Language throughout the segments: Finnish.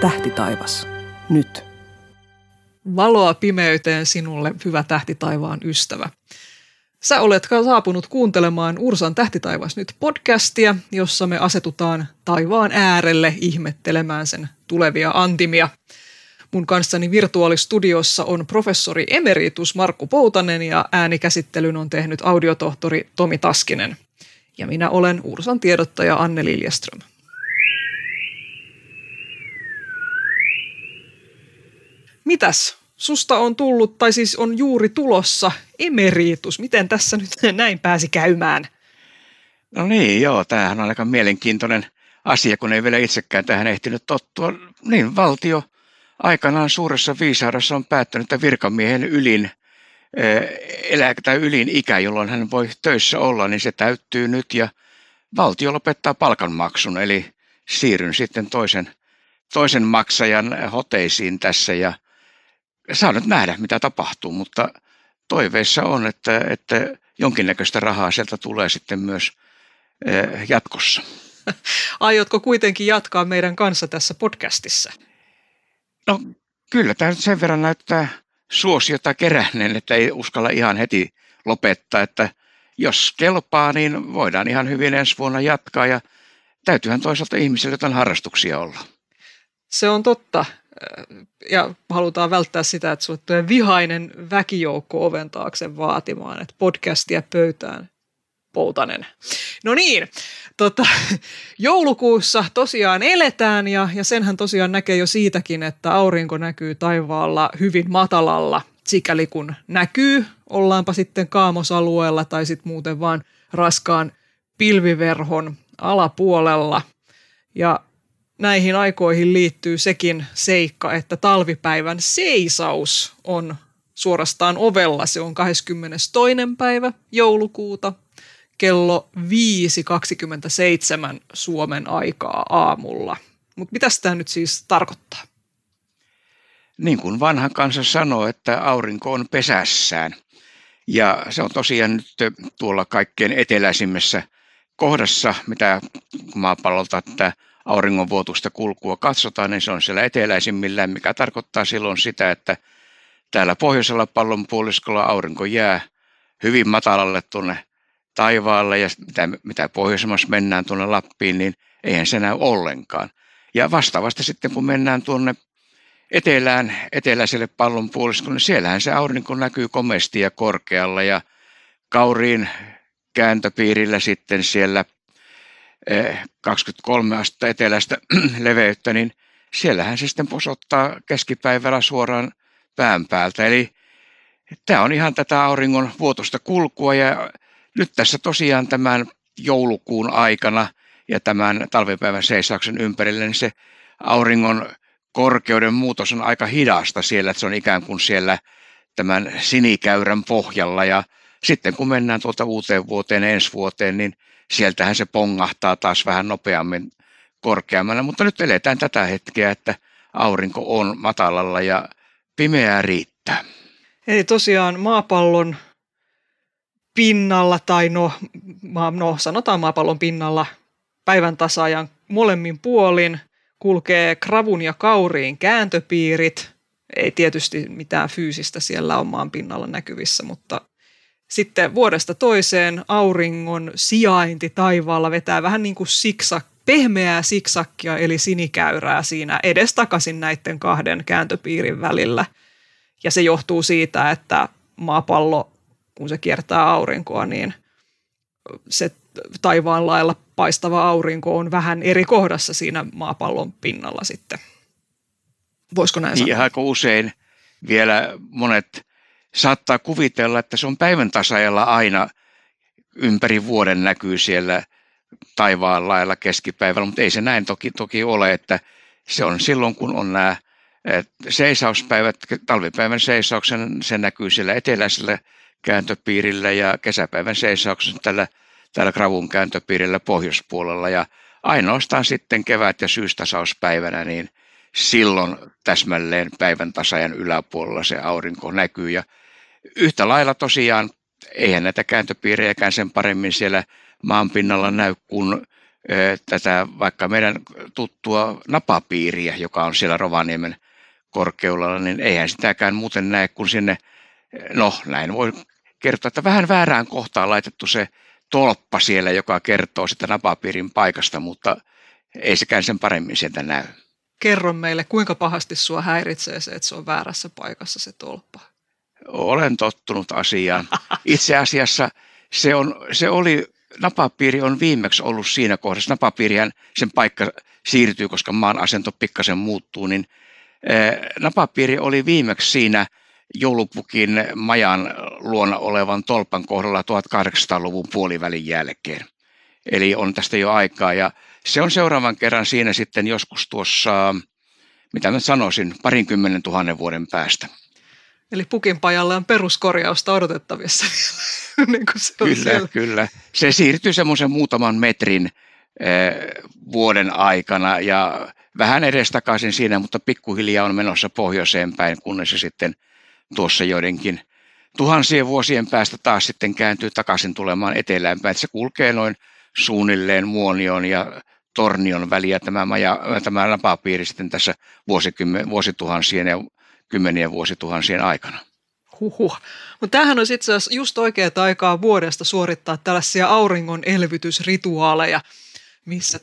Tähtitaivas. Nyt. Valoa pimeyteen sinulle, hyvä tähtitaivaan ystävä. Sä olet saapunut kuuntelemaan Ursan Tähtitaivas nyt -podcastia, jossa me asetutaan taivaan äärelle ihmettelemään sen tulevia antimia. Mun kanssani virtuaalistudiossa on professori emeritus Markku Poutanen ja äänikäsittelyn on tehnyt audiotohtori Tomi Taskinen. Ja minä olen Ursan tiedottaja Anne Liljeström. Mitäs? Susta on tullut, tai siis on juuri tulossa emeritus. Miten tässä nyt näin pääsi käymään? No niin, joo, tämähän on aika mielenkiintoinen asia, kun ei vielä itsekään tähän ehtinyt tottua. Niin, valtio aikanaan suuressa viisaudessa on päättänyt, että virkamiehen ylin ikä, jolloin hän voi töissä olla, niin se täyttyy nyt ja valtio lopettaa palkanmaksun, eli siirryn sitten toisen maksajan hoteisiin tässä ja saa nyt nähdä, mitä tapahtuu, mutta toiveissa on, että jonkinnäköistä rahaa sieltä tulee sitten myös jatkossa. Aiotko kuitenkin jatkaa meidän kanssa tässä podcastissa? No kyllä, tämä sen verran näyttää suosiota keränneen, että ei uskalla ihan heti lopettaa, että jos kelpaa, niin voidaan ihan hyvin ensi vuonna jatkaa ja täytyyhän toisaalta ihmisillä jotain harrastuksia olla. Se on totta. Ja halutaan välttää sitä, että sulle tulee vihainen väkijoukko oven taakse vaatimaan, että podcastia pöytään, Poutanen. No niin, joulukuussa tosiaan eletään ja senhän tosiaan näkee jo siitäkin, että aurinko näkyy taivaalla hyvin matalalla. Sikäli kun näkyy, ollaanpa sitten kaamosalueella tai sitten muuten vaan raskaan pilviverhon alapuolella ja näihin aikoihin liittyy sekin seikka, että talvipäivän seisaus on suorastaan ovella. Se on 22. päivä joulukuuta kello 5.27 Suomen aikaa aamulla. Mutta mitä tämä nyt siis tarkoittaa? Niin kuin vanha kansa sanoo, että aurinko on pesässään. Ja se on tosiaan nyt tuolla kaikkein eteläisimmässä kohdassa, mitä maapallolta tämä auringonvuotuista kulkua katsotaan, niin se on siellä eteläisimmillään, mikä tarkoittaa silloin sitä, että täällä pohjoisella pallonpuoliskolla aurinko jää hyvin matalalle tuonne taivaalle ja mitä pohjoisemmassa mennään tuonne Lappiin, niin eihän se näy ollenkaan. Ja vastaavasti sitten kun mennään tuonne eteläiselle pallonpuoliskolle, niin siellähän se aurinko näkyy komeasti ja korkealla ja kauriin kääntöpiirillä sitten siellä 23 astetta eteläistä leveyttä, niin siellähän se sitten posottaa keskipäivällä suoraan pään päältä. Eli tämä on ihan tätä auringon vuotosta kulkua ja nyt tässä tosiaan tämän joulukuun aikana ja tämän talvipäivän seisauksen ympärille, niin se auringon korkeuden muutos on aika hidasta siellä, että se on ikään kuin siellä tämän sinikäyrän pohjalla ja sitten kun mennään tuolta uuteen vuoteen ensi vuoteen, niin sieltähän se pongahtaa taas vähän nopeammin korkeammalla, mutta nyt eletään tätä hetkeä, että aurinko on matalalla ja pimeää riittää. Eli tosiaan maapallon pinnalla tai sanotaan maapallon pinnalla päivän tasaajan molemmin puolin kulkee kravun ja kauriin kääntöpiirit. Ei tietysti mitään fyysistä siellä on maan pinnalla näkyvissä, mutta sitten vuodesta toiseen auringon sijainti taivaalla vetää vähän niin kuin pehmeää siksakkia eli sinikäyrää siinä edestakaisin näiden kahden kääntöpiirin välillä. Ja se johtuu siitä, että maapallo, kun se kiertää aurinkoa, niin se taivaan lailla paistava aurinko on vähän eri kohdassa siinä maapallon pinnalla sitten. Voisiko näin sanoa? Aika usein vielä monet saattaa kuvitella, että se on päivän tasajalla aina ympäri vuoden näkyy siellä taivaan lailla keskipäivällä, mutta ei se näin toki ole, että se on silloin, kun on nämä seisauspäivät, talvipäivän seisauksen, se näkyy siellä eteläisellä kääntöpiirillä ja kesäpäivän seisauksen täällä kravun kääntöpiirillä pohjoispuolella ja ainoastaan sitten kevät- ja syystasauspäivänä niin silloin täsmälleen päivän tasajan yläpuolella se aurinko näkyy ja yhtä lailla tosiaan eihän näitä kääntöpiirejäkään sen paremmin siellä maan pinnalla näy kuin tätä vaikka meidän tuttua napapiiriä, joka on siellä Rovaniemen korkeudella, niin eihän sitäkään muuten näe, kun sinne, no näin voi kertoa, että vähän väärään kohtaan laitettu se tolppa siellä, joka kertoo sitä napapiirin paikasta, mutta ei sekään sen paremmin sieltä näy. Kerro meille, kuinka pahasti sua häiritsee se, että se on väärässä paikassa se tolppa? Olen tottunut asiaan. Itse asiassa napapiiri on viimeksi ollut siinä kohdassa. Napapiirihän sen paikka siirtyy, koska maan asento pikkasen muuttuu, niin napapiiri oli viimeksi siinä Joulupukin majan luona olevan tolpan kohdalla 1800-luvun puolivälin jälkeen. Eli on tästä jo aikaa ja se on seuraavan kerran siinä sitten joskus tuossa, mitä mä sanoisin, 20 000 vuoden päästä. Eli pukinpajalle on peruskorjausta odotettavissa vielä. Niin kuin se on kyllä, siellä. Kyllä. Se siirtyy semmoisen muutaman metrin vuoden aikana ja vähän edestakaisin siinä, mutta pikkuhiljaa on menossa pohjoiseen päin, kunnes se sitten tuossa joidenkin tuhansien vuosien päästä taas sitten kääntyy takaisin tulemaan etelään päin. Se kulkee noin suunnilleen Muonion ja Tornion väliä tämä napapiiri sitten tässä vuosituhansien ja kymmenien vuosituhansien aikana. Huhhuh. Mutta tämähän on itse asiassa just oikeaa aikaa vuodesta suorittaa tällaisia auringon elvytysrituaaleja, missä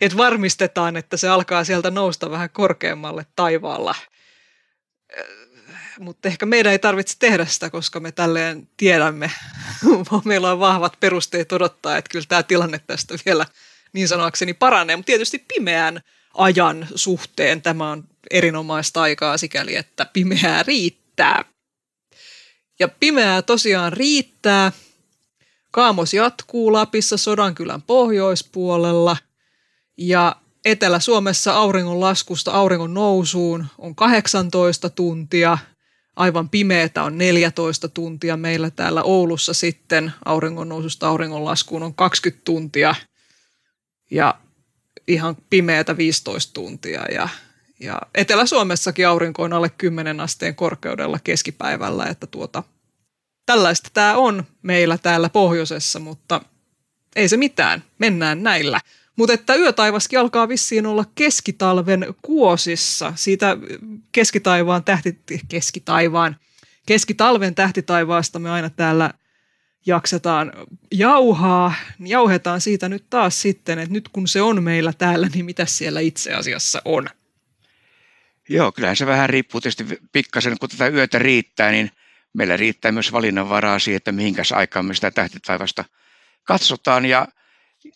et varmistetaan, että se alkaa sieltä nousta vähän korkeammalle taivaalla. Mutta ehkä meidän ei tarvitse tehdä sitä, koska me tälleen tiedämme, vaan meillä on vahvat perusteet odottaa, että kyllä tämä tilanne tästä vielä niin sanoakseni paranee. Mutta tietysti pimeän ajan suhteen tämä on erinomaista aikaa sikäli, että pimeää riittää. Ja pimeää tosiaan riittää. Kaamos jatkuu Lapissa Sodankylän pohjoispuolella ja Etelä-Suomessa auringon laskusta auringon nousuun on 18 tuntia. Aivan pimeätä on 14 tuntia. Meillä täällä Oulussa sitten auringon noususta auringon laskuun on 20 tuntia ja ihan pimeätä 15 tuntia. Ja Etelä-Suomessakin aurinko on alle 10 asteen korkeudella keskipäivällä, että tällaista tämä on meillä täällä pohjoisessa, mutta ei se mitään, mennään näillä. Mutta että yötaivaskin alkaa vissiin olla keskitalven kuosissa. Siitä keskitalven tähtitaivaasta me aina täällä jaksetaan jauhaa. Jauhetaan siitä nyt taas sitten, että nyt kun se on meillä täällä, niin mitä siellä itse asiassa on? Joo, kyllähän se vähän riippuu tietysti pikkasen, kun tätä yötä riittää, niin meillä riittää myös valinnanvaraa siihen, että mihinkäs aikaan me sitä tähtitaivasta katsotaan. Ja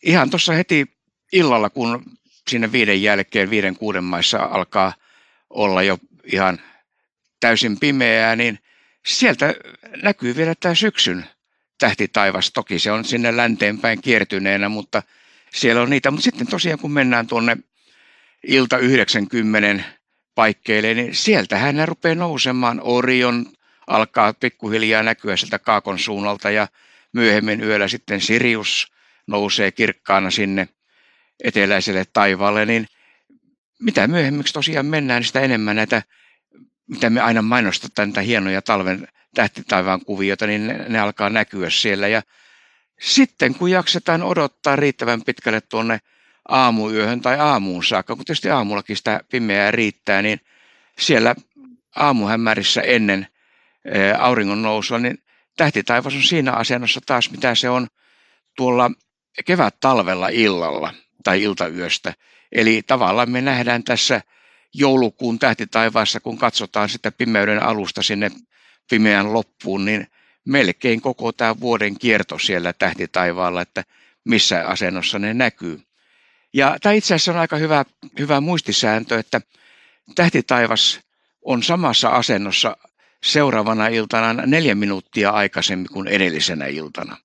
ihan tuossa heti illalla, kun siinä 5 jälkeen, 5-6 maissa alkaa olla jo ihan täysin pimeää, niin sieltä näkyy vielä tämä syksyn tähtitaivas. Toki se on sinne länteenpäin kiertyneenä, mutta siellä on niitä. Mutta sitten tosiaan, kun mennään tuonne ilta 90 paikkeille, niin sieltähän ne rupeaa nousemaan. Orion alkaa pikkuhiljaa näkyä sieltä kaakon suunnalta ja myöhemmin yöllä sitten Sirius nousee kirkkaana sinne eteläiselle taivaalle, niin mitä myöhemmiksi tosiaan mennään, niin sitä enemmän näitä, mitä me aina mainostetaan, näitä hienoja talven tähtitaivaan kuvioita, niin ne alkaa näkyä siellä. Ja sitten kun jaksetaan odottaa riittävän pitkälle tuonne aamuyöhön tai aamuun saakka, kun tietysti aamullakin sitä pimeää riittää, niin siellä aamuhämärissä ennen auringon nousua, niin tähtitaivas on siinä asennossa taas, mitä se on tuolla kevät-talvella illalla tai iltayöstä. Eli tavallaan me nähdään tässä joulukuun tähtitaivaassa, kun katsotaan sitä pimeyden alusta sinne pimeän loppuun, niin melkein koko tämä vuoden kierto siellä tähtitaivaalla, että missä asennossa ne näkyy. Ja tämä itse asiassa on aika hyvä muistisääntö, että tähtitaivas on samassa asennossa seuraavana iltana 4 minuuttia aikaisemmin kuin edellisenä iltana.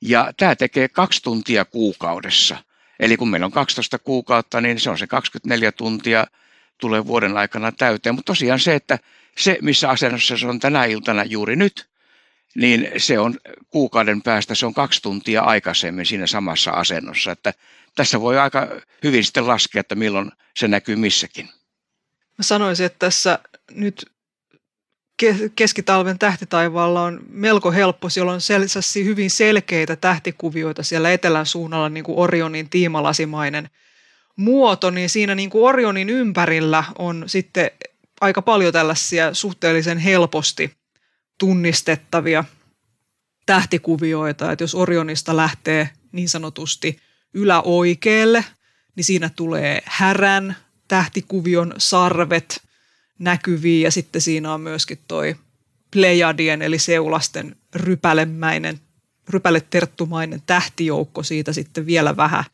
Ja tämä tekee 2 tuntia kuukaudessa. Eli kun meillä on 12 kuukautta, niin se on se 24 tuntia tulee vuoden aikana täyteen. Mutta tosiaan se, että se missä asennossa se on tänä iltana juuri nyt, niin se on kuukauden päästä, se on 2 tuntia aikaisemmin siinä samassa asennossa. Että tässä voi aika hyvin sitten laskea, että milloin se näkyy missäkin. Mä sanoisin, että tässä nyt keskitalven tähtitaivaalla on melko helppo. Siellä on sellaisia hyvin selkeitä tähtikuvioita siellä etelän suunnalla, niin kuin Orionin tiimalasimainen muoto, niin siinä niin kuin Orionin ympärillä on sitten aika paljon tällaisia suhteellisen helposti tunnistettavia tähtikuvioita. Että jos Orionista lähtee niin sanotusti yläoikeelle, niin siinä tulee Härän tähtikuvion sarvet näkyviin ja sitten siinä on myöskin toi Plejadien eli seulasten rypäleterttumainen tähtijoukko siitä sitten vielä vähän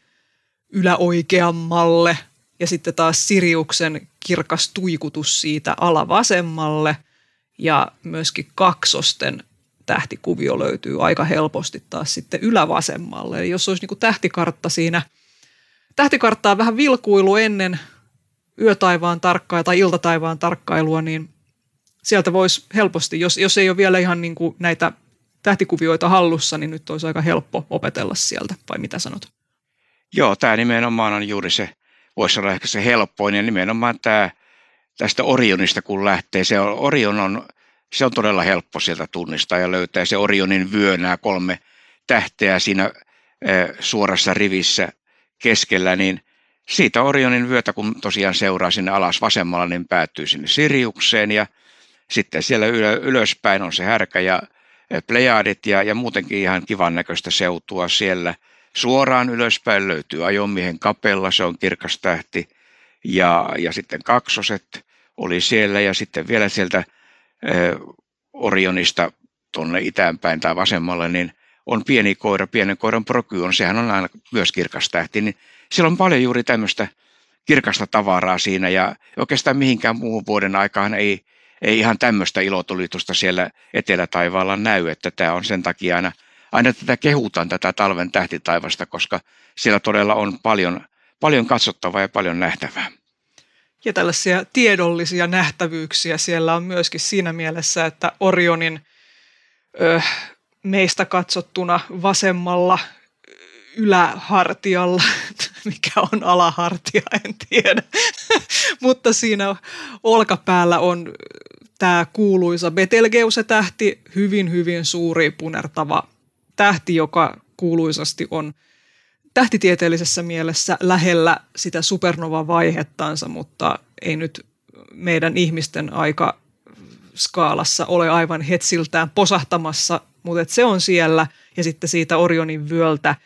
yläoikeammalle ja sitten taas Siriuksen kirkas tuikutus siitä alavasemmalle ja myöskin kaksosten tähtikuvio löytyy aika helposti taas sitten ylävasemmalle. Eli jos olisi niin kuin tähtikartta siinä, tähtikarttaa vähän vilkuilu ennen yötaivaan tarkkailua tai iltataivaan tarkkailua, niin sieltä voisi helposti, jos ei ole vielä ihan niin kuin näitä tähtikuvioita hallussa, niin nyt olisi aika helppo opetella sieltä, vai mitä sanot? Joo, tämä nimenomaan on juuri se, voisi olla ehkä se helpoin, ja nimenomaan tämä tästä Orionista kun lähtee, se on todella helppo sieltä tunnistaa ja löytää se Orionin vyö, nämä kolme tähteä siinä suorassa rivissä keskellä, niin siitä Orionin vyötä, kun tosiaan seuraa sinne alas vasemmalla, niin päätyy sinne Siriukseen ja sitten siellä ylöspäin on se Härkä ja Plejadit ja muutenkin ihan kivan näköistä seutua siellä. Suoraan ylöspäin löytyy Ajomiehen Kapella, se on kirkas tähti ja sitten kaksoset oli siellä ja sitten vielä sieltä Orionista tuonne itäänpäin tai vasemmalle, niin on pieni koira, pienen koiran Prokyon, sehän on aina myös kirkas tähti, niin siellä on paljon juuri tämmöistä kirkasta tavaraa siinä ja oikeastaan mihinkään muuhun vuoden aikaan ei ihan tämmöistä ilotulitusta siellä etelätaivaalla näy, että tämä on sen takia aina tätä kehutaan tätä talven tähtitaivasta, koska siellä todella on paljon katsottavaa ja paljon nähtävää. Ja tällaisia tiedollisia nähtävyyksiä siellä on myöskin siinä mielessä, että Orionin meistä katsottuna vasemmalla ylähartialla, mikä on alahartia, en tiedä, mutta siinä olkapäällä on tämä kuuluisa Betelgeuse-tähti, hyvin, hyvin suuri punertava tähti, joka kuuluisasti on tähtitieteellisessä mielessä lähellä sitä supernova-vaihettansa, mutta ei nyt meidän ihmisten aikaskaalassa ole aivan hetsiltään posahtamassa, mutta se on siellä ja sitten siitä Orionin vyöltä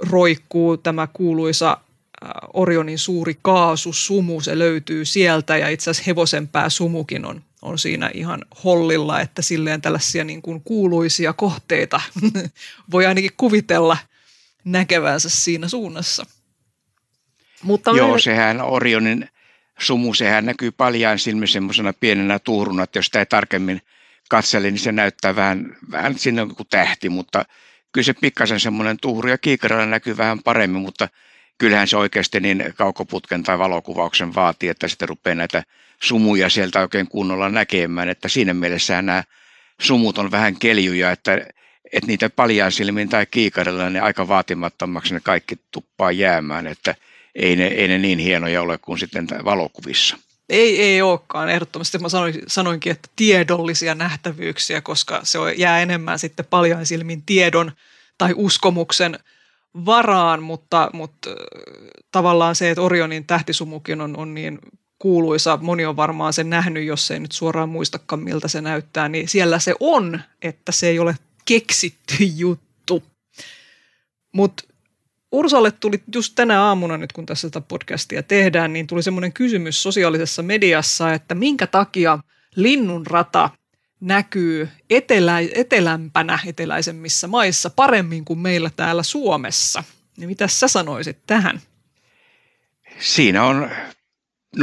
roikkuu tämä kuuluisa Orionin suuri kaasusumu, se löytyy sieltä ja itse asiassa hevosenpääsumukin on siinä ihan hollilla, että silleen tällaisia niin kuin kuuluisia kohteita voi ainakin kuvitella näkevänsä siinä suunnassa. Mutta joo, sehän Orionin sumu, sehän näkyy paljain silmin semmoisena pienenä tuuruna, että jos sitä ei tarkemmin katsele, niin se näyttää vähän sinne kuin tähti, mutta kyllä se pikkasen semmoinen tuhru ja kiikarilla näkyy vähän paremmin, mutta kyllähän se oikeasti niin kaukoputken tai valokuvauksen vaatii, että sitten rupeaa näitä sumuja sieltä oikein kunnolla näkemään, että siinä mielessä nämä sumut on vähän keljuja, että niitä paljaan silmin tai kiikarilla ne aika vaatimattomaksi ne kaikki tuppaa jäämään, että ei ne niin hienoja ole kuin sitten valokuvissa. Ei olekaan. Ehdottomasti mä sanoinkin, että tiedollisia nähtävyyksiä, koska se jää enemmän sitten paljain silmin tiedon tai uskomuksen varaan, mutta tavallaan se, että Orionin tähtisumukin on niin kuuluisa, moni on varmaan sen nähnyt, jos ei nyt suoraan muistakaan miltä se näyttää, niin siellä se on, että se ei ole keksitty juttu. Mutta Ursalle tuli just tänä aamuna nyt, kun tässä podcastia tehdään, niin tuli semmoinen kysymys sosiaalisessa mediassa, että minkä takia linnunrata näkyy eteläisemmissä maissa paremmin kuin meillä täällä Suomessa. Niin mitä sä sanoisit tähän? Siinä on,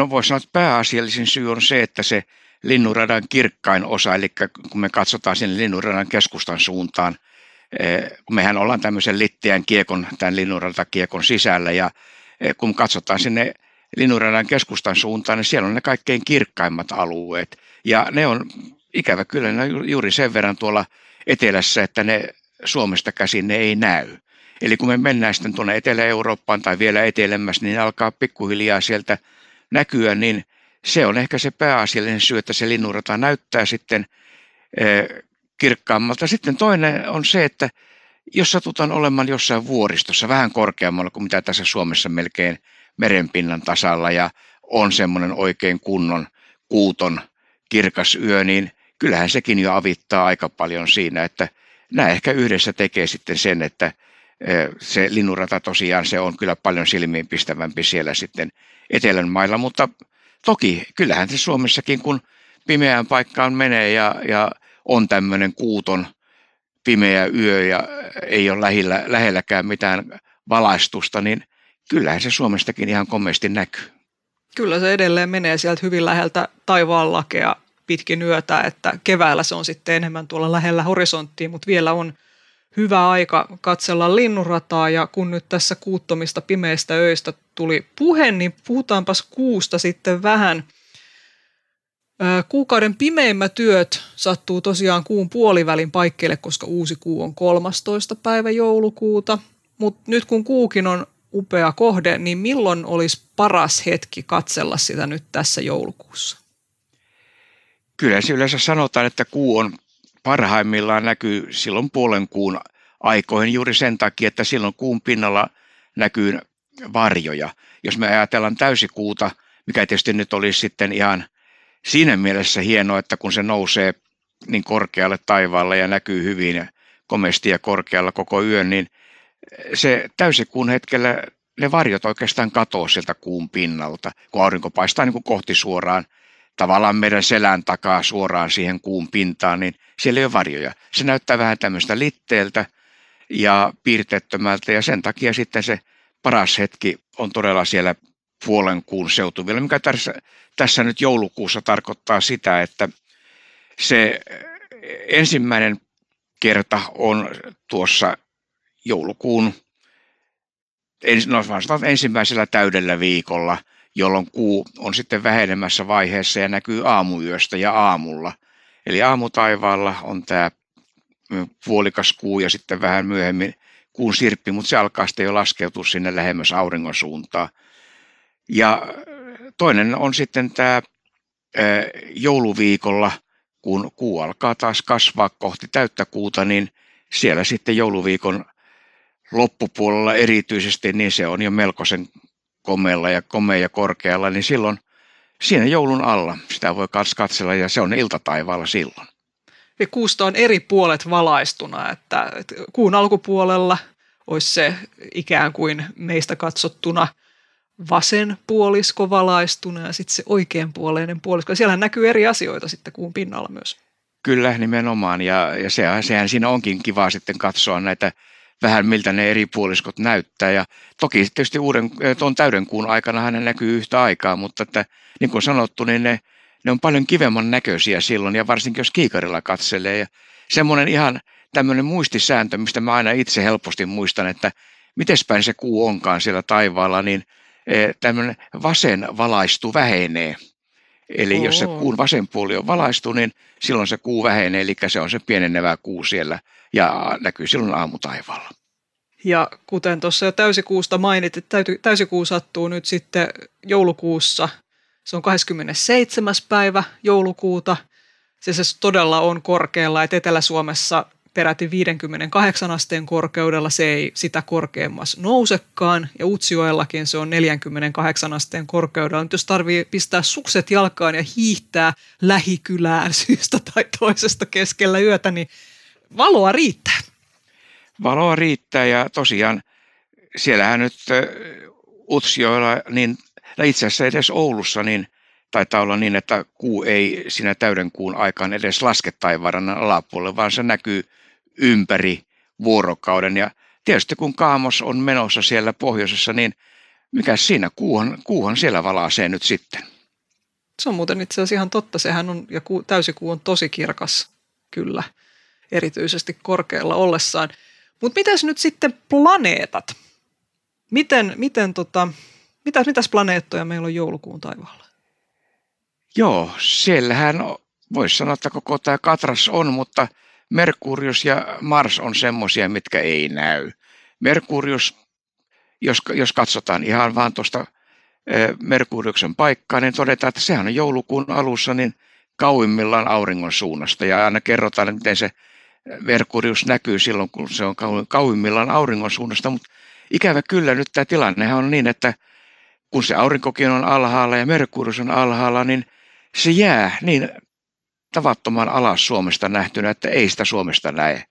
voisi sanoa, että pääasiallisin syy on se, että se linnunradan kirkkain osa, eli kun me katsotaan sinne linnunradan keskustan suuntaan, mehän ollaan tämmöisen litteän kiekon, tämän linnunratakiekon sisällä ja kun katsotaan sinne linnunradan keskustan suuntaan, niin siellä on ne kaikkein kirkkaimmat alueet ja ne on ikävä kyllä ne on juuri sen verran tuolla etelässä, että ne Suomesta käsin ne ei näy. Eli kun me mennään sitten tuonne Etelä-Eurooppaan tai vielä etelämmässä, niin alkaa pikkuhiljaa sieltä näkyä, niin se on ehkä se pääasiallinen syy, että se linnunrata näyttää sitten kirkkaammalta. Sitten toinen on se, että jos satutaan olemaan jossain vuoristossa vähän korkeammalla kuin mitä tässä Suomessa melkein merenpinnan tasalla ja on semmoinen oikein kunnon kuuton kirkas yö, niin kyllähän sekin jo avittaa aika paljon siinä, että nämä ehkä yhdessä tekee sitten sen, että se linnunrata tosiaan se on kyllä paljon silmiinpistävämpi siellä sitten etelän mailla, mutta toki kyllähän se Suomessakin kun pimeään paikkaan menee ja on tämmöinen kuuton pimeä yö ja ei ole lähelläkään mitään valaistusta, niin kyllähän se Suomestakin ihan komeasti näkyy. Kyllä se edelleen menee sieltä hyvin läheltä taivaan lakea pitkin yötä, että keväällä se on sitten enemmän tuolla lähellä horisonttiin, mutta vielä on hyvä aika katsella linnunrataa ja kun nyt tässä kuuttomista pimeistä öistä tuli puhe, niin puhutaanpas kuusta sitten vähän. Kuukauden pimeimmät yöt sattuu tosiaan kuun puolivälin paikkeille, koska uusi kuu on 13. päivä joulukuuta, mutta nyt kun kuukin on upea kohde, niin milloin olisi paras hetki katsella sitä nyt tässä joulukuussa? Kyllä se yleensä sanotaan, että kuu on parhaimmillaan näkyy silloin puolen kuun aikoihin juuri sen takia, että silloin kuun pinnalla näkyy varjoja. Jos me ajatellaan täysikuuta, mikä tietysti nyt olisi sitten ihan siinä mielessä hienoa, että kun se nousee niin korkealle taivaalle ja näkyy hyvin komeasti ja korkealla koko yön, niin se täysikuun hetkellä ne varjot oikeastaan katoaa sieltä kuun pinnalta, kun aurinko paistaa niin kuin kohti suoraan, tavallaan meidän selän takaa suoraan siihen kuun pintaan, niin siellä ei ole varjoja. Se näyttää vähän tämmöistä litteeltä ja piirteettömältä ja sen takia sitten se paras hetki on todella siellä puolen kuun seutuvilla, mikä tässä nyt joulukuussa tarkoittaa sitä, että se ensimmäinen kerta on tuossa joulukuun ensimmäisellä täydellä viikolla, jolloin kuu on sitten vähenemässä vaiheessa ja näkyy aamuyöstä ja aamulla. Eli aamutaivaalla on tämä puolikas kuu ja sitten vähän myöhemmin kuun sirppi, mutta se alkaa sitten jo laskeutua sinne lähemmäs auringon suuntaan. Ja toinen on sitten tämä jouluviikolla, kun kuu alkaa taas kasvaa kohti täyttä kuuta, niin siellä sitten jouluviikon loppupuolella erityisesti, niin se on jo melkoisen komealla ja komea ja korkealla, niin silloin siinä joulun alla sitä voi katsella ja se on iltataivaalla silloin. Ja kuusta on eri puolet valaistuna, että kuun alkupuolella olisi se ikään kuin meistä katsottuna vasen puolisko valaistuna ja sitten se oikeanpuoleinen puolisko. Siellä näkyy eri asioita sitten kuun pinnalla myös. Kyllä, nimenomaan ja sehän siinä onkin kivaa sitten katsoa näitä vähän miltä ne eri puoliskot näyttää ja toki tietysti tuon täyden kuun aikana ne näkyy yhtä aikaa, mutta että, niin kuin sanottu, niin ne on paljon kivemman näköisiä silloin ja varsinkin jos kiikarilla katselee ja semmoinen ihan tämmöinen muistisääntö, mistä mä aina itse helposti muistan, että mitespäin se kuu onkaan siellä taivaalla, niin tämmöinen vasen valaistu vähenee. Eli Jos se kuun vasen puoli on valaistu, niin silloin se kuu vähenee, eli se on se pienenevä kuu siellä ja näkyy silloin aamutaivaalla. Ja kuten tuossa jo täysikuusta mainittiin, täysikuu sattuu nyt sitten joulukuussa. Se on 27. päivä joulukuuta. Se todella on korkealla, että Etelä-Suomessa peräti 58 asteen korkeudella se ei sitä korkeammas nousekaan, ja Utsjoellakin se on 48 asteen korkeudella. Nyt jos tarvitsee pistää sukset jalkaan ja hiihtää lähikylään syystä tai toisesta keskellä yötä, niin valoa riittää. Valoa riittää, ja tosiaan siellähän nyt Utsjoella, niin, itse asiassa edes Oulussa, niin taitaa olla niin, että kuu ei siinä täyden kuun aikaan edes laske taivaanrannan alapuolelle, vaan se näkyy ympäri vuorokauden. Ja tietysti kun kaamos on menossa siellä pohjoisessa, niin mikä siinä kuuhan siellä valaasee nyt sitten? Se on muuten itse asiassa ihan totta. Sehän on, ja täysikuu on tosi kirkas kyllä, erityisesti korkealla ollessaan. Mutta mitäs nyt sitten planeetat? Mitäs planeettoja meillä on joulukuun taivaalla? Joo, siellähän voisi sanoa, että koko tämä katras on, mutta Merkurius ja Mars on semmoisia, mitkä ei näy. Merkurius, jos katsotaan ihan vaan tuosta Merkuriuksen paikkaan, niin todetaan, että sehän on joulukuun alussa niin kauimmillaan auringon suunnasta. Ja aina kerrotaan, että miten se Merkurius näkyy silloin, kun se on kauimmillaan auringon suunnasta. Mutta ikävä kyllä nyt tämä tilannehan on niin, että kun se aurinkokin on alhaalla ja Merkurius on alhaalla, niin se jää niin tavattoman alas Suomesta nähtynä, että ei sitä Suomesta näe.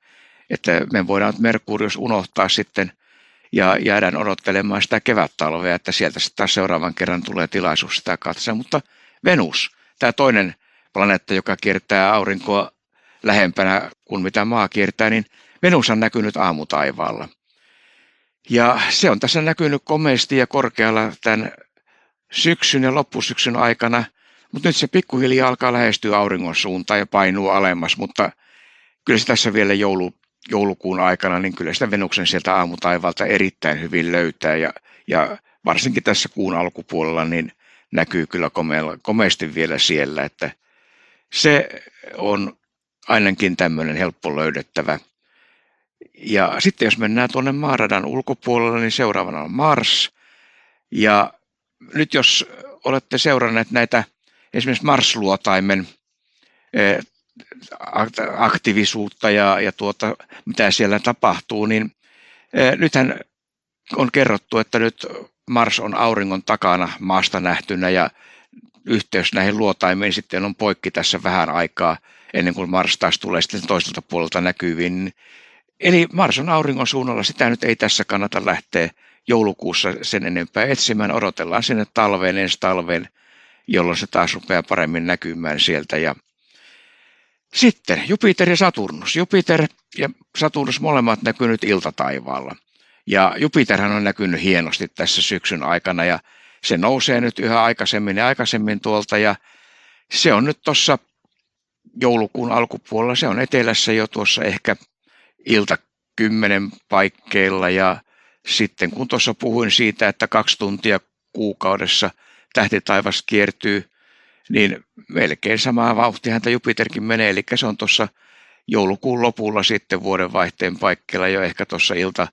Että me voidaan Merkurius unohtaa sitten ja jäädään odottelemaan sitä kevättalvea, että sieltä taas seuraavan kerran tulee tilaisuus sitä katsoa. Mutta Venus, tämä toinen planeetta, joka kiertää aurinkoa lähempänä kuin mitä maa kiertää, niin Venus on näkynyt aamutaivaalla. Ja se on tässä näkynyt komeasti ja korkealla tämän syksyn ja loppusyksyn aikana, mutta nyt se pikkuhiljaa alkaa lähestyä auringon suuntaan ja painuu alemmas, mutta kyllä se tässä vielä joulukuun aikana, niin kyllä sitä Venuksen sieltä aamutaivalta erittäin hyvin löytää ja varsinkin tässä kuun alkupuolella niin näkyy kyllä komeasti vielä siellä, että se on ainakin tämmöinen helppo löydettävä. Ja sitten jos mennään tuonne maaradan ulkopuolelle, niin seuraavana on Mars. Ja nyt jos olette seuranneet näitä esimerkiksi Mars-luotaimen aktiivisuutta ja mitä siellä tapahtuu, niin nythän on kerrottu, että nyt Mars on auringon takana maasta nähtynä ja yhteys näihin luotaimiin sitten on poikki tässä vähän aikaa ennen kuin Mars taas tulee sitten toiselta puolelta näkyviin. Eli Mars on auringon suunnalla, sitä nyt ei tässä kannata lähteä joulukuussa sen enempää etsimään, odotellaan sinne talveen, ensi talveen, jolloin se taas rupeaa paremmin näkymään sieltä. Ja sitten Jupiter ja Saturnus. Jupiter ja Saturnus molemmat näkyy nyt iltataivaalla. Ja Jupiterhän on näkynyt hienosti tässä syksyn aikana ja se nousee nyt yhä aikaisemmin ja aikaisemmin tuolta ja se on nyt tuossa joulukuun alkupuolella, se on etelässä jo tuossa ehkä ilta 10 paikkeilla ja sitten kun tuossa puhuin siitä, että 2 tuntia kuukaudessa tähtitaivas kiertyy, niin melkein samaa vauhtiahan tämä Jupiterkin menee, eli se on tuossa joulukuun lopulla sitten vuodenvaihteen paikkeilla jo ehkä tuossa ilta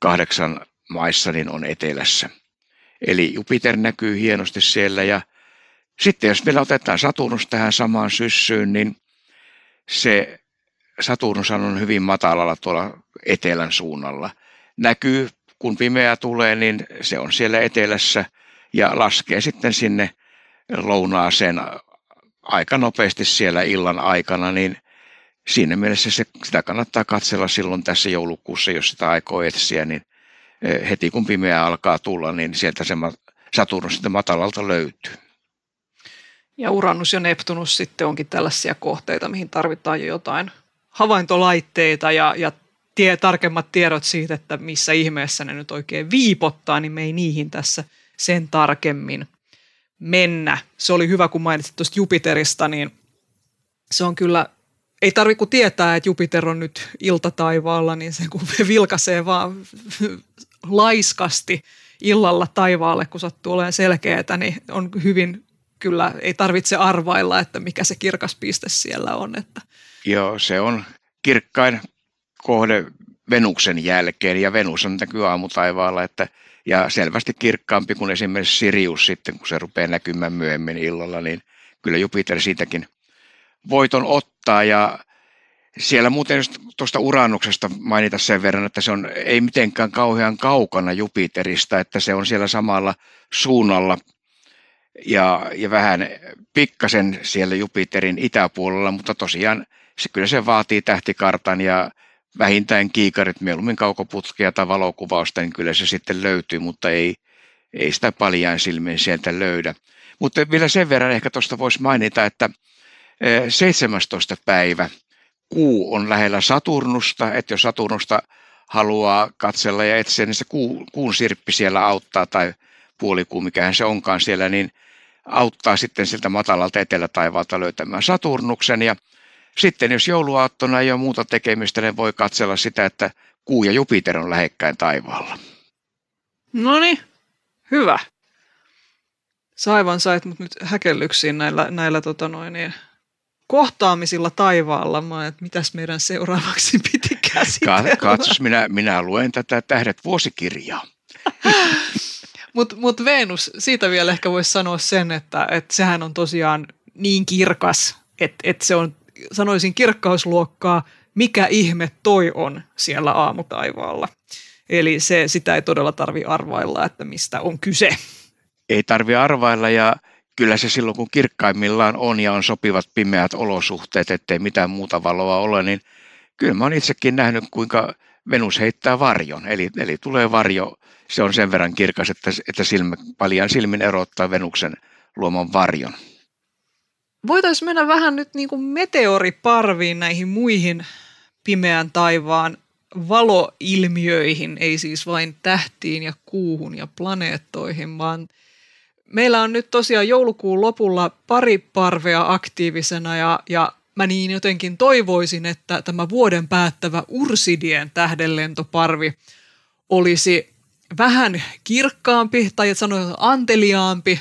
8 maissa niin on etelässä. Eli Jupiter näkyy hienosti siellä ja sitten jos vielä otetaan Saturnus tähän samaan syssyyn, niin se Saturnus on hyvin matalalla tuolla etelän suunnalla. Näkyy, kun pimeää tulee, niin se on siellä etelässä ja laskee sitten sinne lounaaseen aika nopeasti siellä illan aikana, niin siinä mielessä sitä kannattaa katsella silloin tässä joulukuussa, jos sitä aikoo etsiä, niin heti kun pimeää alkaa tulla, niin sieltä se Saturnus sitten matalalta löytyy. Ja Uranus ja Neptunus sitten onkin tällaisia kohteita, mihin tarvitaan jo jotain havaintolaitteita ja tarkemmat tiedot siitä, että missä ihmeessä ne nyt oikein viipottaa, niin me ei niihin tässä sen tarkemmin mennä. Se oli hyvä, kun mainitsit tuosta Jupiterista, niin se on kyllä, ei tarvitse kuin tietää, että Jupiter on nyt iltataivaalla, niin se kun vilkaisee vaan laiskasti illalla taivaalle, kun sattuu olemaan selkeätä, niin on hyvin, kyllä ei tarvitse arvailla, että mikä se kirkas piste siellä on, että joo, se on kirkkain kohde Venuksen jälkeen, ja Venus on näkyy aamutaivaalla, ja selvästi kirkkaampi kuin esimerkiksi Sirius sitten, kun se rupeaa näkymään myöhemmin illalla, niin kyllä Jupiter siitäkin voiton ottaa, ja siellä muuten just tuosta Uranuksesta mainita sen verran, että se on ei mitenkään kauhean kaukana Jupiterista, että se on siellä samalla suunnalla, ja vähän pikkasen siellä Jupiterin itäpuolella, mutta tosiaan kyllä se vaatii tähtikartan ja vähintään kiikarit, mieluummin kaukoputkia tai valokuvausta, niin kyllä se sitten löytyy, mutta ei sitä paljain silmin sieltä löydä. Mutta vielä sen verran ehkä tuosta voisi mainita, että 17. päivä kuu on lähellä Saturnusta, että jos Saturnusta haluaa katsella ja etsiä, niin se kuun sirppi siellä auttaa tai puolikuu, mikähän se onkaan siellä, niin auttaa sitten siltä matalalta etelätaivaalta löytämään Saturnuksen ja sitten jos jouluaattona ei ole muuta tekemistä, niin voi katsella sitä, että kuu ja Jupiter on lähekkäin taivaalla. No niin, hyvä. Saivan sait mut nyt häkellyksiin näillä kohtaamisilla taivaalla. Että mitäs meidän seuraavaksi piti käsitellä? Katsos, minä luen tätä Tähdet-vuosikirjaa. Mutta Venus, siitä vielä ehkä voisi sanoa sen, että sehän on tosiaan niin kirkas, että se on, sanoisin, kirkkausluokkaa, mikä ihme toi on siellä aamutaivaalla. Eli sitä ei todella tarvitse arvailla, että mistä on kyse. Ei tarvitse arvailla, ja kyllä se silloin, kun kirkkaimmillaan on ja on sopivat pimeät olosuhteet, ettei mitään muuta valoa ole, niin kyllä mä oon itsekin nähnyt, kuinka Venus heittää varjon. Eli tulee varjo, se on sen verran kirkas, että paljaan silmin erottaa Venuksen luoman varjon. Voitaisiin mennä vähän nyt niin kuin meteoriparviin, näihin muihin pimeän taivaan valoilmiöihin, ei siis vain tähtiin ja kuuhun ja planeettoihin, vaan meillä on nyt tosiaan joulukuun lopulla pari parvea aktiivisena ja mä niin jotenkin toivoisin, että tämä vuoden päättävä Ursidien tähdenlentoparvi olisi vähän kirkkaampi tai sanotaan anteliaampi,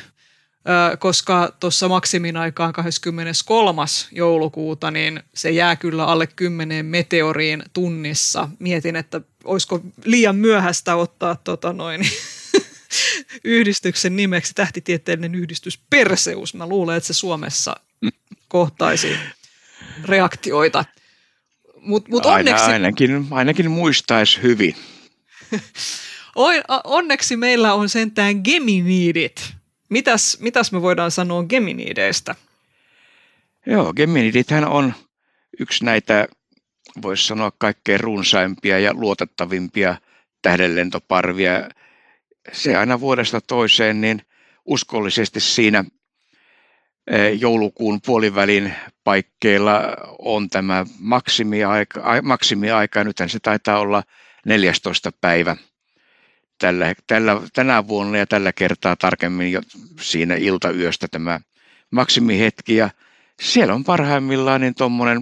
koska tuossa maksimin aikaan 23. joulukuuta niin se jää kyllä alle 10 meteoriin tunnissa. Mietin, että olisiko liian myöhäistä ottaa yhdistyksen nimeksi tähtitieteellinen yhdistys Perseus. Mä luulen, että se Suomessa kohtaisi reaktioita. Mut onneksi ainakin muistaisi hyvin. Onneksi meillä on sentään Geminidit. Mitäs me voidaan sanoa Geminideistä? Joo, Geminidithän on yksi näitä, voisi sanoa, kaikkein runsaimpia ja luotettavimpia tähdenlentoparvia. Se aina vuodesta toiseen, niin uskollisesti siinä joulukuun puolivälin paikkeilla on tämä maksimiaika. Nythän se taitaa olla 14. päivä. Tänä vuonna ja tällä kertaa tarkemmin jo siinä iltayöstä tämä maksimihetki, ja siellä on parhaimmillaan niin tuommoinen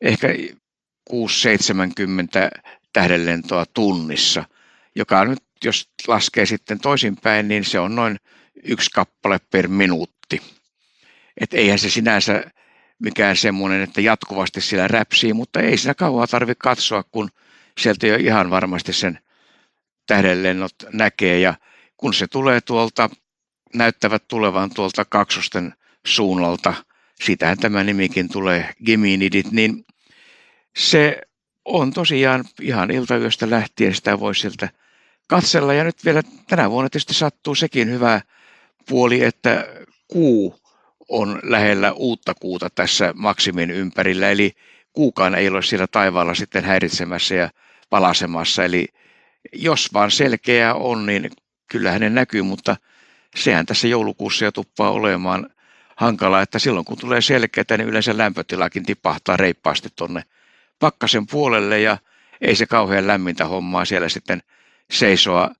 ehkä 6-70 tähdenlentoa tunnissa, joka nyt jos laskee sitten toisinpäin, niin se on noin 1 kappale per minuutti. Et eihän se sinänsä mikään semmoinen, että jatkuvasti siellä räpsii, mutta ei siinä kauaa tarvitse katsoa, kun sieltä jo ihan varmasti sen tähdenlennot näkee, ja kun se tulee näyttävät tulevan tuolta kaksosten suunnalta, siitähän tämä nimikin tulee, Geminidit, niin se on tosiaan ihan iltayöstä lähtien, sitä voi sieltä katsella, ja nyt vielä tänä vuonna tietysti sattuu sekin hyvä puoli, että kuu on lähellä uutta kuuta tässä maksimin ympärillä, eli kuukaan ei ole siellä taivaalla sitten häiritsemässä ja valasemassa, eli jos vaan selkeää on, niin kyllähän ne näkyy, mutta sehän tässä joulukuussa jo tuppaa olemaan hankalaa, että silloin kun tulee selkeää, niin yleensä lämpötilakin tipahtaa reippaasti tuonne pakkasen puolelle, ja ei se kauhean lämmintä hommaa siellä sitten seisoa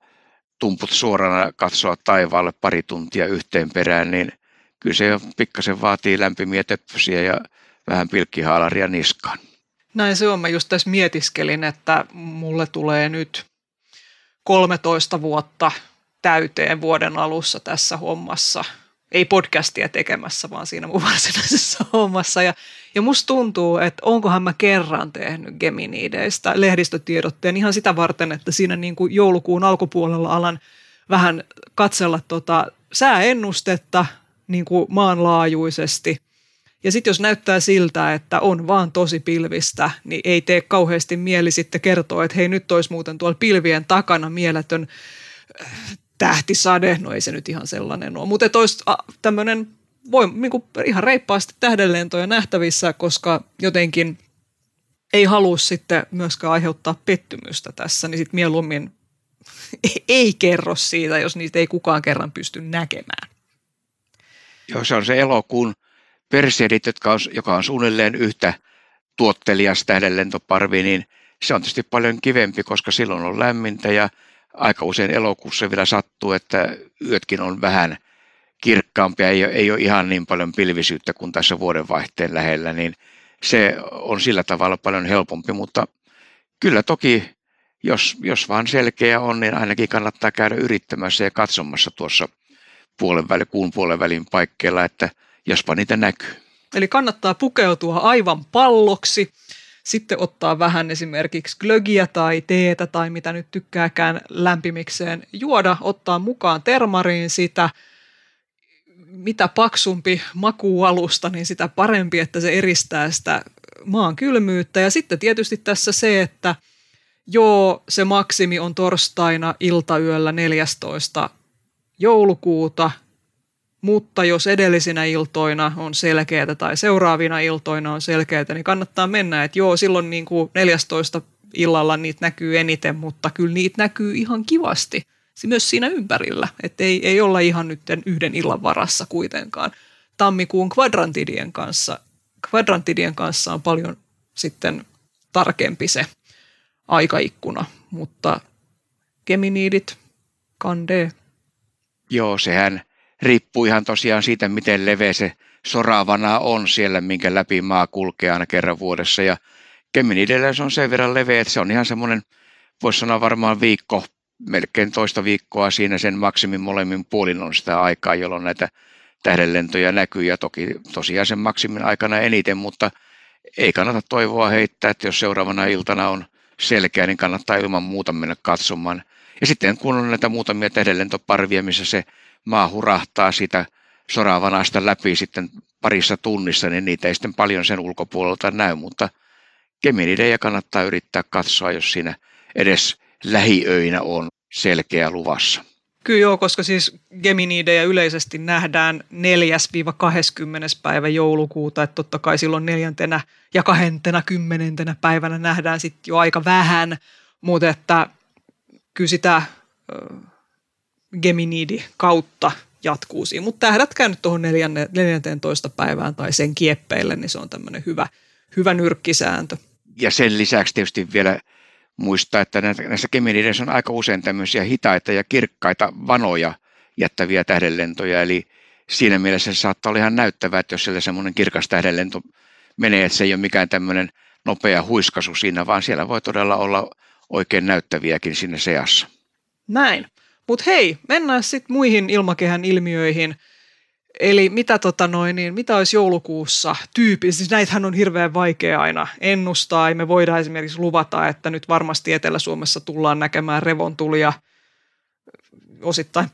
tumput suorana, katsoa taivaalle pari tuntia yhteen perään, niin kyllä se jo pikkasen vaatii lämpimiä töppysiä ja vähän pilkkihaalaria niskaan. Näin se on. Mä just tässä mietiskelin, että mulle tulee nyt 13 vuotta täyteen vuoden alussa tässä hommassa. Ei podcastia tekemässä, vaan siinä mun varsinaisessa hommassa. Ja musta tuntuu, että onkohan mä kerran tehnyt Geminideistä lehdistötiedotteen ihan sitä varten, että siinä niin kuin joulukuun alkupuolella alan vähän katsella sääennustetta niin kuin maanlaajuisesti. Ja sitten jos näyttää siltä, että on vaan tosi pilvistä, niin ei tee kauheasti mieli sitten kertoa, että hei, nyt olisi muuten tuolla pilvien takana mieletön tähtisade. No ei se nyt ihan sellainen ole, mutta olisi tämmöinen, voi niin ihan reippaasti tähdenlentoja nähtävissä, koska jotenkin ei halua sitten myöskään aiheuttaa pettymystä tässä, niin sitten mieluummin ei kerro siitä, jos niitä ei kukaan kerran pysty näkemään. Joo, se on se elokuun Perseidit, joka on suunnilleen yhtä tuottelias tähdenlentoparvi, niin se on tietysti paljon kivempi, koska silloin on lämmintä ja aika usein elokuussa vielä sattuu, että yötkin on vähän kirkkaampia, ei ole ihan niin paljon pilvisyyttä kuin tässä vuodenvaihteen lähellä, niin se on sillä tavalla paljon helpompi, mutta kyllä toki, jos vaan selkeä on, niin ainakin kannattaa käydä yrittämässä ja katsomassa tuossa kuun puolenvälin paikkeilla, että jospa niitä näkyy. Eli kannattaa pukeutua aivan palloksi sitten ottaa vähän esimerkiksi glögiä tai teetä tai mitä nyt tykkääkään lämpimikseen juoda, ottaa mukaan termariin sitä. Mitä paksumpi makuualusta, niin sitä parempi, että se eristää sitä maan kylmyyttä. Ja sitten tietysti tässä se, että joo, se maksimi on torstaina iltayöllä 14. joulukuuta, mutta jos edellisinä iltoina on selkeätä tai seuraavina iltoina on selkeätä, niin kannattaa mennä, että joo, silloin niin kuin 14 illalla niitä näkyy eniten, mutta kyllä niitä näkyy ihan kivasti. Myös siinä ympärillä, että ei olla ihan nyt yhden illan varassa kuitenkaan. Tammikuun kvadrantidien kanssa on paljon sitten tarkempi se aikaikkuna, mutta Geminidit, Kandee. Joo, sehän riippuu ihan tosiaan siitä, miten leveä se soravana on siellä, minkä läpi maa kulkee aina kerran vuodessa. Ja Geminidellä se on sen verran leveä, että se on ihan semmoinen, voisi sanoa varmaan viikko, melkein toista viikkoa siinä sen maksimin molemmin puolin on sitä aikaa, jolloin näitä tähdenlentoja näkyy ja toki tosiaan sen maksimin aikana eniten, mutta ei kannata toivoa heittää, että jos seuraavana iltana on selkeä, niin kannattaa ilman muuta mennä katsomaan. Ja sitten kun on näitä muutamia tähdenlentoparvia, missä se maa hurahtaa sitä soravanasta läpi sitten parissa tunnissa, niin niitä ei sitten paljon sen ulkopuolelta näy, mutta Geminidejä kannattaa yrittää katsoa, jos siinä edes lähiöinä on selkeä luvassa. Kyllä joo, koska siis Geminidejä yleisesti nähdään 4.–20. päivä joulukuuta, että totta kai silloin 4. ja 20. päivänä nähdään sitten jo aika vähän, mutta että kyllä sitä Geminidi kautta jatkuu siinä, mutta tähdätkään nyt tuohon 14. päivään tai sen kieppeille, niin se on tämmöinen hyvä nyrkkisääntö. Ja sen lisäksi tietysti vielä muistaa, että näissä Geminideissä on aika usein tämmöisiä hitaita ja kirkkaita vanoja jättäviä tähdenlentoja, eli siinä mielessä se saattaa olla ihan näyttävää, että jos siellä semmoinen kirkas tähdenlento menee, että se ei ole mikään tämmöinen nopea huiskasu siinä, vaan siellä voi todella olla oikein näyttäviäkin siinä seassa. Näin, mutta hei, mennään sitten muihin ilmakehän ilmiöihin. Eli mitä olisi joulukuussa tyypillisesti? Siis näitähän on hirveän vaikea aina ennustaa, ja me voidaan esimerkiksi luvata, että nyt varmasti Etelä-Suomessa tullaan näkemään revontulia osittain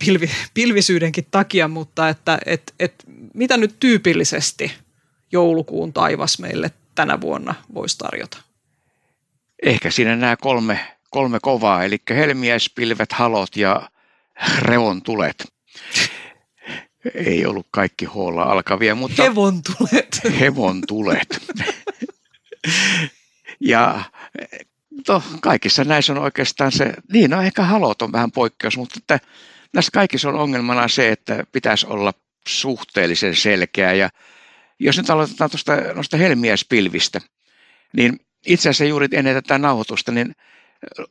pilvisyydenkin takia, mutta että mitä nyt tyypillisesti joulukuun taivas meille tänä vuonna voisi tarjota? Ehkä siinä nämä kolme kovaa, eli helmiäispilvet, halot ja revontulet. Ei ollut kaikki hoolla alkavia, mutta Hevontulet. Ja kaikissa näissä on oikeastaan se, ehkä halot on vähän poikkeus, mutta että näissä kaikissa on ongelmana se, että pitäisi olla suhteellisen selkeä. Ja jos nyt aloitetaan tuosta noista helmiäispilvistä, niin itse asiassa juuri ennen tätä nauhoitusta, niin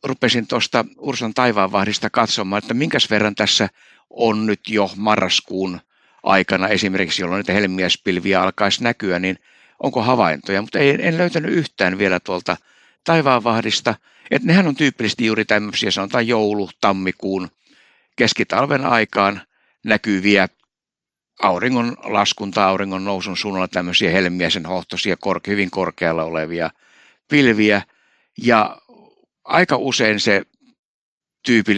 rupesin tuosta Ursan taivaanvahdista katsomaan, että minkäs verran tässä on nyt jo marraskuun aikana esimerkiksi, jolloin niitä helmiäispilviä alkaisi näkyä, niin onko havaintoja, mutta en löytänyt yhtään vielä tuolta taivaanvahdista, että nehän on tyypillisesti juuri tämmöisiä, sanotaan joulu-tammikuun keskitalven aikaan näkyviä auringon laskun tai auringon nousun suunnalla tämmöisiä helmiäisen hohtoisia, hyvin korkealla olevia pilviä, ja aika usein se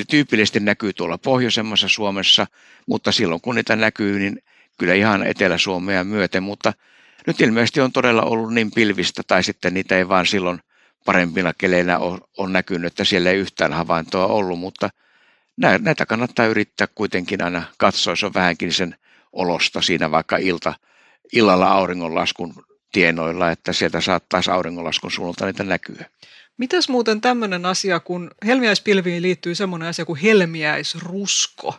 tyypillisesti näkyy tuolla pohjoisemmassa Suomessa, mutta silloin kun niitä näkyy, niin kyllä ihan Etelä-Suomea myöten, mutta nyt ilmeisesti on todella ollut niin pilvistä, tai sitten niitä ei vaan silloin parempina keleinä on näkynyt, että siellä ei yhtään havaintoa ollut, mutta näitä kannattaa yrittää kuitenkin aina katsoa, se on vähänkin sen olosta siinä vaikka illalla auringonlaskun tienoilla, että sieltä saattaisi auringonlaskun suunnalta niitä näkyä. Mitäs muuten tämmöinen asia, kun helmiäispilviin liittyy semmoinen asia kuin helmiäisrusko,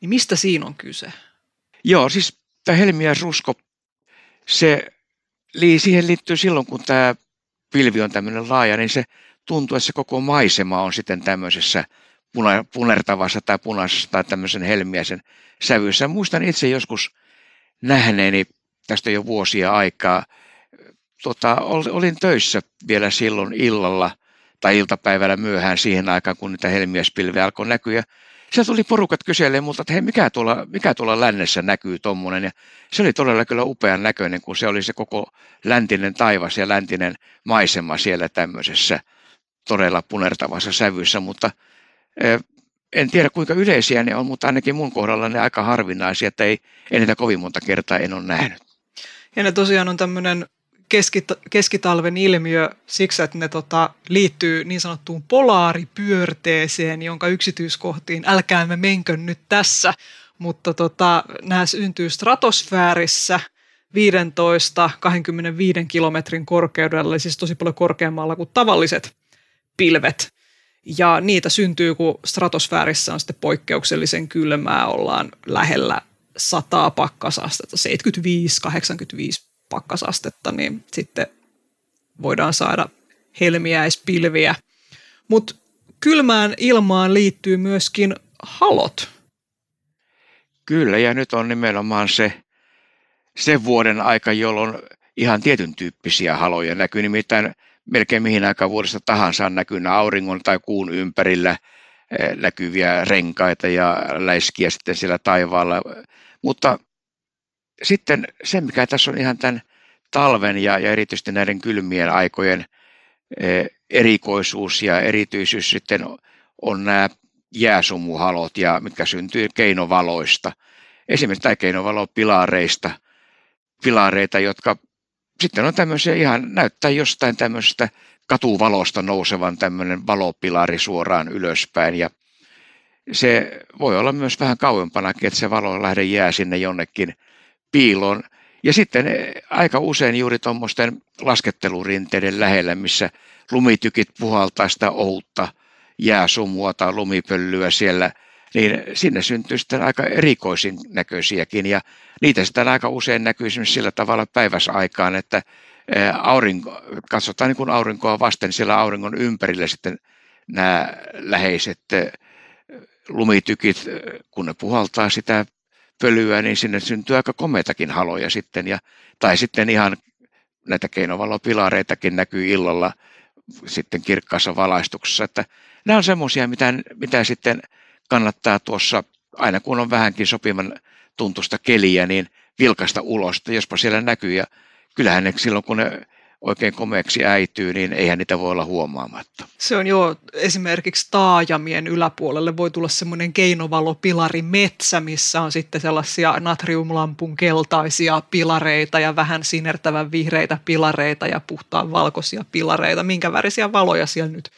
niin mistä siinä on kyse? Joo, siis tämä helmiäisrusko, siihen liittyy silloin, kun tämä pilvi on tämmöinen laaja, niin se tuntuu, että se koko maisema on sitten tämmöisessä punertavassa tai punaisessa tai tämmöisen helmiäisen sävyssä. Muistan itse joskus nähneeni, tästä jo vuosia aikaa, olin töissä vielä silloin illalla tai iltapäivällä myöhään siihen aikaan, kun niitä helmiäispilviä alkoi näkyä. Sieltä tuli porukat kyselemään multa, että hei, mikä tuolla lännessä näkyy tuommoinen. Ja se oli todella kyllä upean näköinen, kun se oli se koko läntinen taivas ja läntinen maisema siellä tämmöisessä todella punertavassa sävyssä. Mutta en tiedä kuinka yleisiä ne on, mutta ainakin mun kohdalla ne aika harvinaisia, että ei niitä kovin monta kertaa en ole nähnyt. Ja ne tosiaan on tämmöinen keskitalven ilmiö siksi, että ne liittyy niin sanottuun polaaripyörteeseen, jonka yksityiskohtiin älkäämme menkö nyt tässä, mutta nämä syntyy stratosfäärissä 15-25 kilometrin korkeudella, eli siis tosi paljon korkeammalla kuin tavalliset pilvet. Ja niitä syntyy, kun stratosfäärissä on sitten poikkeuksellisen kylmää, ollaan lähellä 100 pakkasastetta, 75-85 pakkasastetta, niin sitten voidaan saada helmiäispilviä. Mutta kylmään ilmaan liittyy myöskin halot. Kyllä, ja nyt on nimenomaan se vuoden aika, jolloin ihan tietyn tyyppisiä haloja näkyy, nimittäin melkein mihin aikaan vuodesta tahansa näkyy auringon tai kuun ympärillä näkyviä renkaita ja läiskiä sitten siellä taivaalla, mutta sitten se, mikä tässä on ihan tämän talven ja erityisesti näiden kylmien aikojen erikoisuus ja erityisyys sitten on nämä jääsumuhalot, ja mitkä syntyy keinovaloista, esimerkiksi tai keinovalopilareista, pilareita, jotka sitten on tämmöisiä ihan näyttää jostain tämmöisestä katuvalosta nousevan tämmöinen valopilari suoraan ylöspäin, ja se voi olla myös vähän kauempanakin, että se valo lähde jää sinne jonnekin piiloon. Ja sitten aika usein juuri tuommoisten laskettelurinteiden lähellä, missä lumitykit puhaltaa sitä ohutta jääsumua tai lumipöllyä siellä, niin sinne syntyy sitten aika erikoisin näköisiäkin. Ja niitä sitten aika usein näkyy esimerkiksi sillä tavalla päiväsaikaan, että katsotaan niin kuin aurinkoa vasten, siellä auringon ympärillä sitten nämä läheiset lumitykit, kun ne puhaltaa sitä pölyä, niin sinne syntyy aika komeitakin haloja sitten, tai sitten ihan näitä keinovalopilareitakin näkyy illalla sitten kirkkaassa valaistuksessa, että nämä on semmoisia, mitä sitten kannattaa tuossa, aina kun on vähänkin sopivan tuntusta keliä, niin vilkaista ulos, jospa siellä näkyy, ja kyllähän ne silloin, kun ne oikein komeaksi äityy, niin eihän niitä voi olla huomaamatta. Se on joo, esimerkiksi taajamien yläpuolelle voi tulla semmoinen keinovalopilari metsä, missä on sitten sellaisia natriumlampun keltaisia pilareita ja vähän sinertävän vihreitä pilareita ja puhtaan valkoisia pilareita, minkä värisiä valoja siellä nyt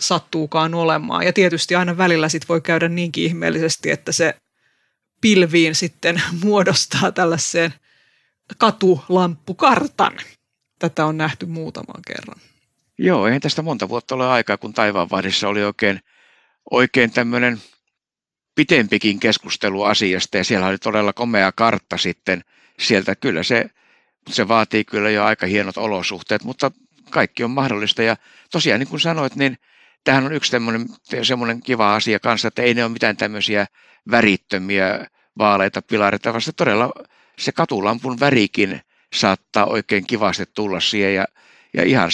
sattuukaan olemaan. Ja tietysti aina välillä sit voi käydä niinkin ihmeellisesti, että se pilviin sitten muodostaa tällaiseen katulamppukartan. Tätä on nähty muutaman kerran. Joo, eihän tästä monta vuotta ole aikaa, kun taivaanvahdissa oli oikein tämmöinen pitempikin keskustelu asiasta, ja siellä oli todella komea kartta sitten sieltä. Kyllä se vaatii kyllä jo aika hienot olosuhteet, mutta kaikki on mahdollista. Ja tosiaan, niin kuin sanoit, niin tämähän on yksi semmoinen kiva asia kanssa, että ei ne ole mitään tämmöisiä värittömiä vaaleita pilareita, vaan se todella se katulampun värikin saattaa oikein kivasti tulla siihen, ja ihan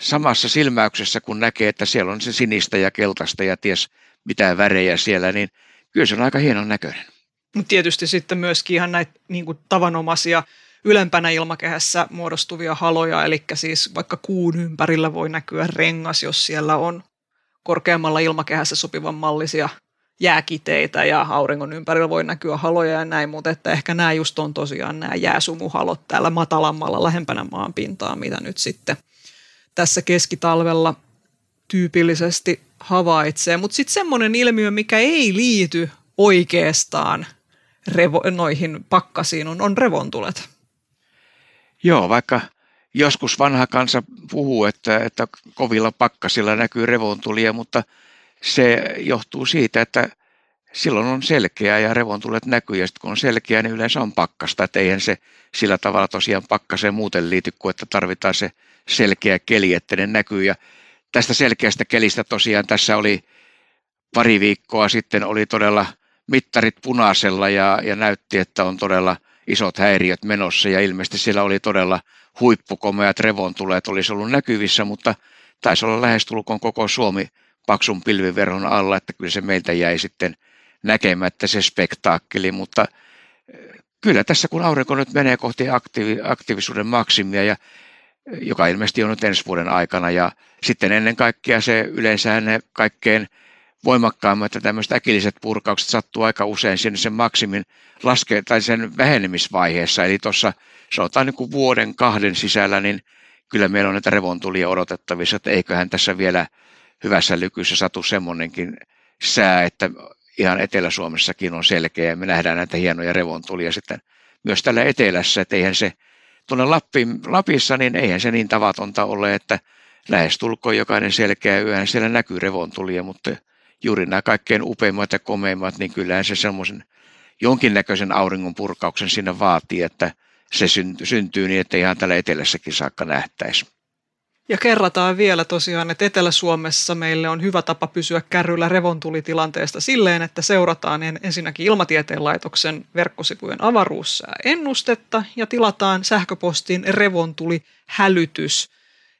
samassa silmäyksessä, kun näkee, että siellä on se sinistä ja keltaista ja ties mitä värejä siellä, niin kyllä se on aika hienon näköinen. Mutta tietysti sitten myöskin ihan näitä niin kuin tavanomaisia ylempänä ilmakehässä muodostuvia haloja, eli siis vaikka kuun ympärillä voi näkyä rengas, jos siellä on korkeammalla ilmakehässä sopivan mallisia jääkiteitä, ja auringon ympärillä voi näkyä haloja ja näin, mutta että ehkä nämä just on tosiaan nämä jääsumuhalot täällä matalammalla, lähempänä maanpintaa, mitä nyt sitten tässä keskitalvella tyypillisesti havaitsee. Mutta sitten semmoinen ilmiö, mikä ei liity oikeastaan noihin pakkasiin, on revontulet. Joo, vaikka joskus vanha kansa puhuu, että kovilla pakkasilla näkyy revontulia, mutta se johtuu siitä, että silloin on selkeää ja revontulet näkyy, ja sitten kun on selkeää, niin yleensä on pakkasta. Että eihän se sillä tavalla tosiaan pakkaseen muuten liity, kuin että tarvitaan se selkeä keli, että ne näkyy. Ja tästä selkeästä kelistä tosiaan tässä oli pari viikkoa sitten oli todella mittarit punaisella, ja näytti, että on todella isot häiriöt menossa, ja ilmeisesti siellä oli todella huippukomeat revontulet, olisi ollut näkyvissä, mutta taisi olla lähestulkoon koko Suomi paksun pilviverhon alla, että kyllä se meiltä jäi sitten näkemättä se spektaakkeli, mutta kyllä tässä kun aurinko nyt menee kohti aktiivisuuden maksimia, ja, joka ilmeisesti on nyt ensi vuoden aikana, ja sitten ennen kaikkea se yleensä ne kaikkein voimakkaammat, että tämmöiset äkilliset purkaukset sattuu aika usein sinne sen maksimin tai sen vähenemisvaiheessa, eli tuossa sanotaan niin kuin vuoden kahden sisällä, niin kyllä meillä on näitä revontulia odotettavissa, että eiköhän tässä vielä hyvässä lykyssä satu semmoinenkin sää, että ihan Etelä-Suomessakin on selkeä ja me nähdään näitä hienoja revontulia sitten myös täällä etelässä, että eihän se tuonne Lapissa, niin eihän se niin tavatonta ole, että lähestulkoon jokainen selkeä yöhän siellä näkyy revontulia, mutta juuri nämä kaikkein upeimmat ja komeimmat, niin kyllähän se semmoisen jonkinnäköisen auringon purkauksen siinä vaatii, että se syntyy niin, että ihan täällä etelässäkin saakka nähtäisi. Ja kerrataan vielä tosiaan, että Etelä-Suomessa meille on hyvä tapa pysyä kärryllä revontulitilanteesta silleen, että seurataan ensinnäkin Ilmatieteen laitoksen verkkosivujen avaruusennustetta ja tilataan sähköpostiin revontulihälytys.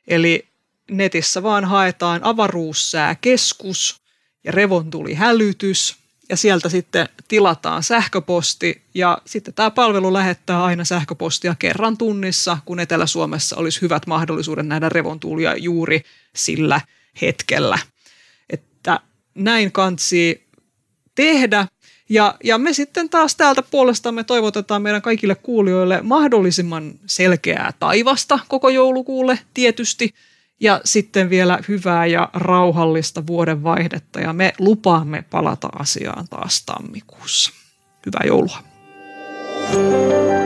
Eli netissä vaan haetaan avaruussääkeskus ja revontulihälytys ja sieltä sitten tilataan sähköposti ja sitten tämä palvelu lähettää aina sähköpostia kerran tunnissa, kun Etelä-Suomessa olisi hyvät mahdollisuudet nähdä revontulia juuri sillä hetkellä. Että näin kansi tehdä ja me sitten taas täältä puolestamme toivotetaan meidän kaikille kuulijoille mahdollisimman selkeää taivasta koko joulukuulle tietysti. Ja sitten vielä hyvää ja rauhallista vuodenvaihdetta ja me lupaamme palata asiaan taas tammikuussa. Hyvää joulua!